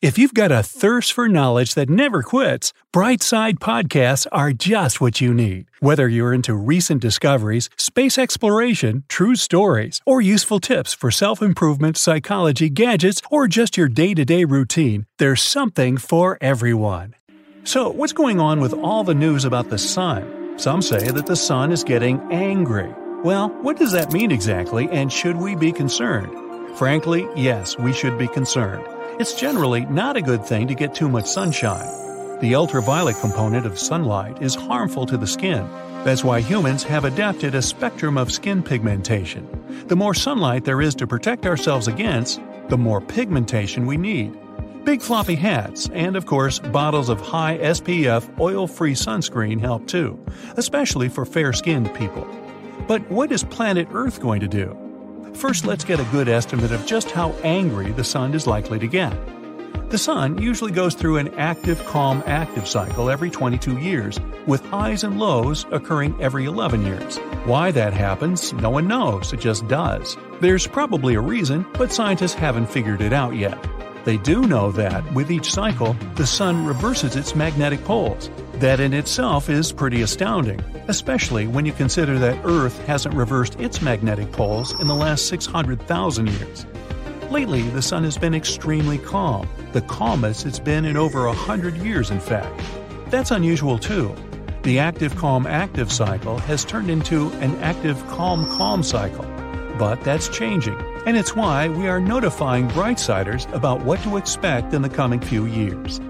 If you've got a thirst for knowledge that never quits, Brightside podcasts are just what you need. Whether you're into recent discoveries, space exploration, true stories, or useful tips for self-improvement, psychology, gadgets, or just your day-to-day routine, there's something for everyone. So, what's going on with all the news about the sun? Some say that the sun is getting angry. Well, what does that mean exactly, and should we be concerned? Frankly, yes, we should be concerned. It's generally not a good thing to get too much sunshine. The ultraviolet component of sunlight is harmful to the skin. That's why humans have adapted a spectrum of skin pigmentation. The more sunlight there is to protect ourselves against, the more pigmentation we need. Big floppy hats and, of course, bottles of high SPF oil-free sunscreen help too, especially for fair-skinned people. But what is planet Earth going to do? First, let's get a good estimate of just how angry the sun is likely to get. The sun usually goes through an active, calm, active cycle every 22 years, with highs and lows occurring every 11 years. Why that happens, no one knows, it just does. There's probably a reason, but scientists haven't figured it out yet. They do know that, with each cycle, the sun reverses its magnetic poles. That in itself is pretty astounding, especially when you consider that Earth hasn't reversed its magnetic poles in the last 600,000 years. Lately, the sun has been extremely calm, the calmest it's been in over 100 years, in fact. That's unusual, too. The active-calm-active cycle has turned into an active-calm-calm cycle. But that's changing, and it's why we are notifying Brightsiders about what to expect in the coming few years.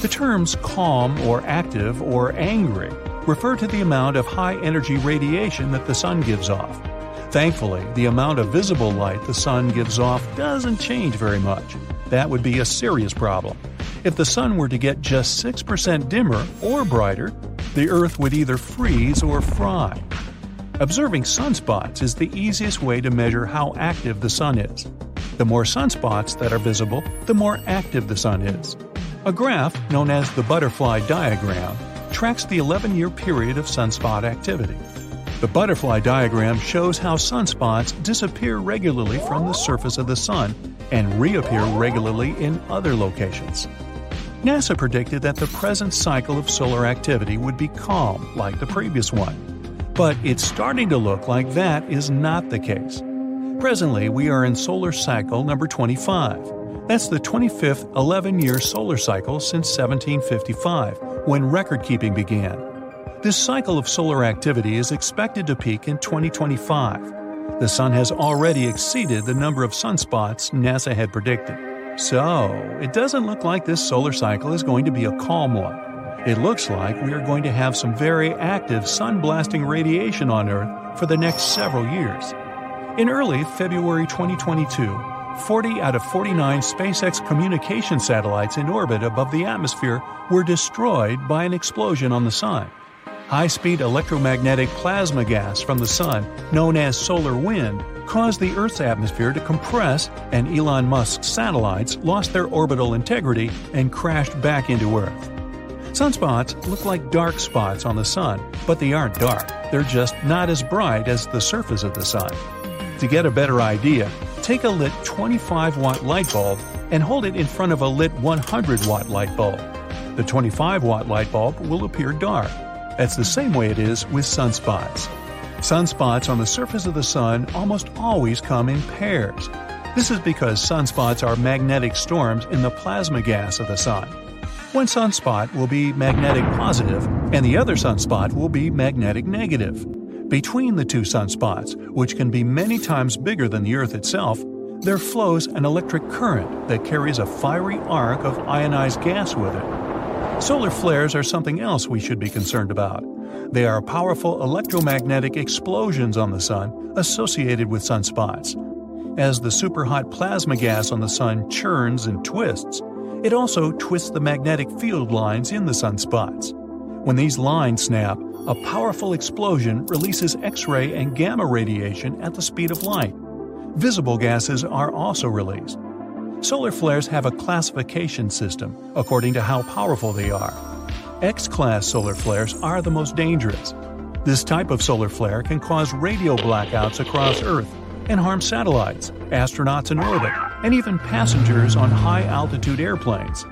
The terms calm or active or angry refer to the amount of high-energy radiation that the sun gives off. Thankfully, the amount of visible light the sun gives off doesn't change very much. That would be a serious problem. If the sun were to get just 6% dimmer or brighter, the Earth would either freeze or fry. Observing sunspots is the easiest way to measure how active the sun is. The more sunspots that are visible, the more active the sun is. A graph, known as the butterfly diagram, tracks the 11-year period of sunspot activity. The butterfly diagram shows how sunspots disappear regularly from the surface of the sun and reappear regularly in other locations. NASA predicted that the present cycle of solar activity would be calm, like the previous one. But it's starting to look like that is not the case. Presently, we are in solar cycle number 25. That's the 25th 11-year solar cycle since 1755, when record-keeping began. This cycle of solar activity is expected to peak in 2025. The sun has already exceeded the number of sunspots NASA had predicted. So, it doesn't look like this solar cycle is going to be a calm one. It looks like we are going to have some very active sun-blasting radiation on Earth for the next several years. In early February 2022, 40 out of 49 SpaceX communication satellites in orbit above the atmosphere were destroyed by an explosion on the sun. High-speed electromagnetic plasma gas from the sun, known as solar wind, caused the Earth's atmosphere to compress, and Elon Musk's satellites lost their orbital integrity and crashed back into Earth. Sunspots look like dark spots on the sun, but they aren't dark. They're just not as bright as the surface of the sun. To get a better idea, take a lit 25-watt light bulb and hold it in front of a lit 100-watt light bulb. The 25-watt light bulb will appear dark. That's the same way it is with sunspots. Sunspots on the surface of the sun almost always come in pairs. This is because sunspots are magnetic storms in the plasma gas of the sun. One sunspot will be magnetic positive, and the other sunspot will be magnetic negative. Between the two sunspots, which can be many times bigger than the Earth itself, there flows an electric current that carries a fiery arc of ionized gas with it. Solar flares are something else we should be concerned about. They are powerful electromagnetic explosions on the sun associated with sunspots. As the superhot plasma gas on the sun churns and twists, it also twists the magnetic field lines in the sunspots. When these lines snap, a powerful explosion releases X-ray and gamma radiation at the speed of light. Visible gases are also released. Solar flares have a classification system according to how powerful they are. X-class solar flares are the most dangerous. This type of solar flare can cause radio blackouts across Earth and harm satellites, astronauts in orbit, and even passengers on high-altitude airplanes.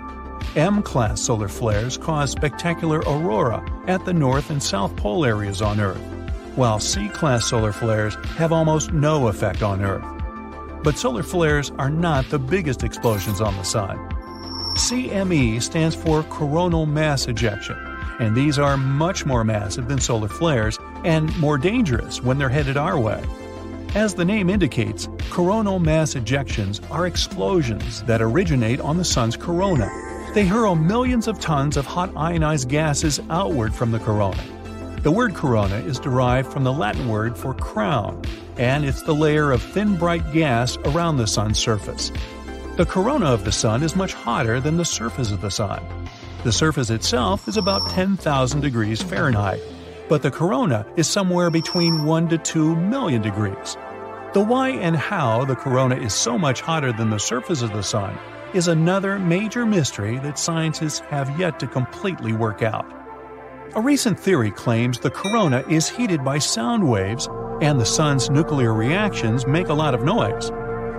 M-class solar flares cause spectacular aurora at the North and South Pole areas on Earth, while C-class solar flares have almost no effect on Earth. But solar flares are not the biggest explosions on the sun. CME stands for coronal mass ejection, and these are much more massive than solar flares and more dangerous when they're headed our way. As the name indicates, coronal mass ejections are explosions that originate on the sun's corona. They hurl millions of tons of hot ionized gases outward from the corona. The word corona is derived from the Latin word for crown, and it's the layer of thin bright gas around the sun's surface. The corona of the sun is much hotter than the surface of the sun. The surface itself is about 10,000 degrees Fahrenheit, but the corona is somewhere between 1 to 2 million degrees. The why and how the corona is so much hotter than the surface of the sun is another major mystery that scientists have yet to completely work out. A recent theory claims the corona is heated by sound waves and the sun's nuclear reactions make a lot of noise.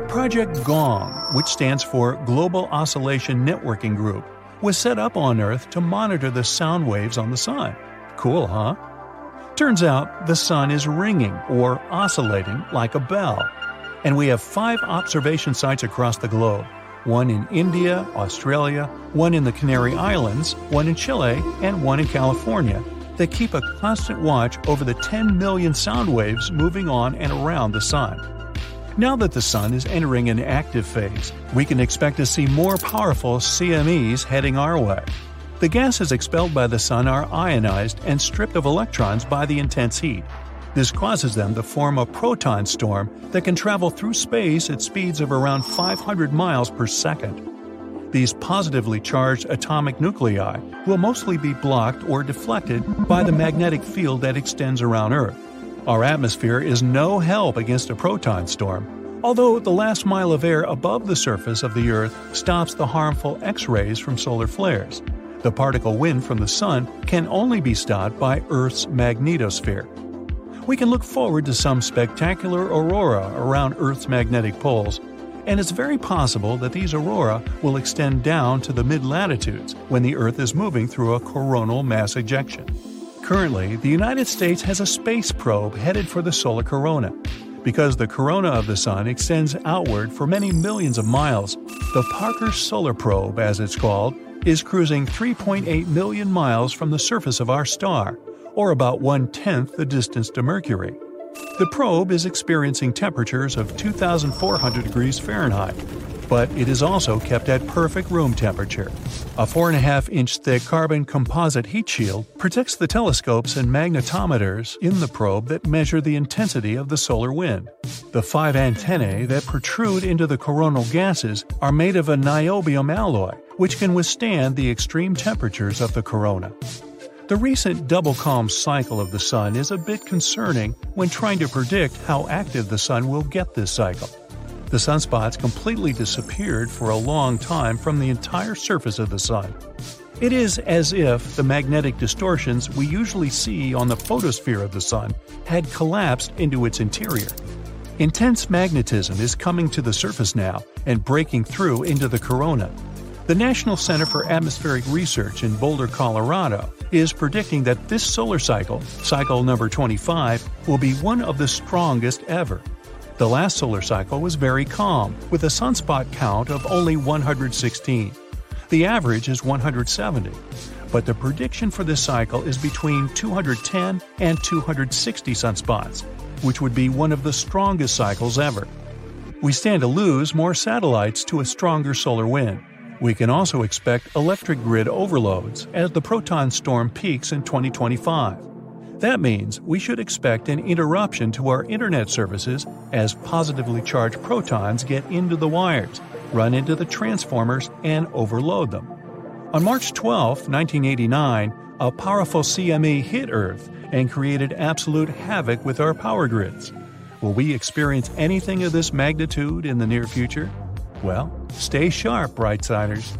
Project GONG, which stands for Global Oscillation Networking Group, was set up on Earth to monitor the sound waves on the sun. Cool, huh? Turns out the sun is ringing or oscillating like a bell. And we have 5 observation sites across the globe, one in India, Australia, one in the Canary Islands, one in Chile, and one in California, that keep a constant watch over the 10 million sound waves moving on and around the sun. Now that the sun is entering an active phase, we can expect to see more powerful CMEs heading our way. The gases expelled by the sun are ionized and stripped of electrons by the intense heat. This causes them to form a proton storm that can travel through space at speeds of around 500 miles per second. These positively charged atomic nuclei will mostly be blocked or deflected by the magnetic field that extends around Earth. Our atmosphere is no help against a proton storm, although the last mile of air above the surface of the Earth stops the harmful X-rays from solar flares. The particle wind from the sun can only be stopped by Earth's magnetosphere. We can look forward to some spectacular aurora around Earth's magnetic poles, and it's very possible that these aurora will extend down to the mid-latitudes when the Earth is moving through a coronal mass ejection. Currently, the United States has a space probe headed for the solar corona. Because the corona of the sun extends outward for many millions of miles, the Parker Solar Probe, as it's called, is cruising 3.8 million miles from the surface of our star, or about 1/10 the distance to Mercury. The probe is experiencing temperatures of 2,400 degrees Fahrenheit, but it is also kept at perfect room temperature. A 4.5-inch thick carbon composite heat shield protects the telescopes and magnetometers in the probe that measure the intensity of the solar wind. The 5 antennae that protrude into the coronal gases are made of a niobium alloy, which can withstand the extreme temperatures of the corona. The recent double-calm cycle of the sun is a bit concerning when trying to predict how active the sun will get this cycle. The sunspots completely disappeared for a long time from the entire surface of the sun. It is as if the magnetic distortions we usually see on the photosphere of the sun had collapsed into its interior. Intense magnetism is coming to the surface now and breaking through into the corona. The National Center for Atmospheric Research in Boulder, Colorado, is predicting that this solar cycle, cycle number 25, will be one of the strongest ever. The last solar cycle was very calm, with a sunspot count of only 116. The average is 170. But the prediction for this cycle is between 210 and 260 sunspots, which would be one of the strongest cycles ever. We stand to lose more satellites to a stronger solar wind. We can also expect electric grid overloads as the proton storm peaks in 2025. That means we should expect an interruption to our internet services as positively charged protons get into the wires, run into the transformers, and overload them. On March 12, 1989, a powerful CME hit Earth and created absolute havoc with our power grids. Will we experience anything of this magnitude in the near future? Well, stay sharp, Brightsiders!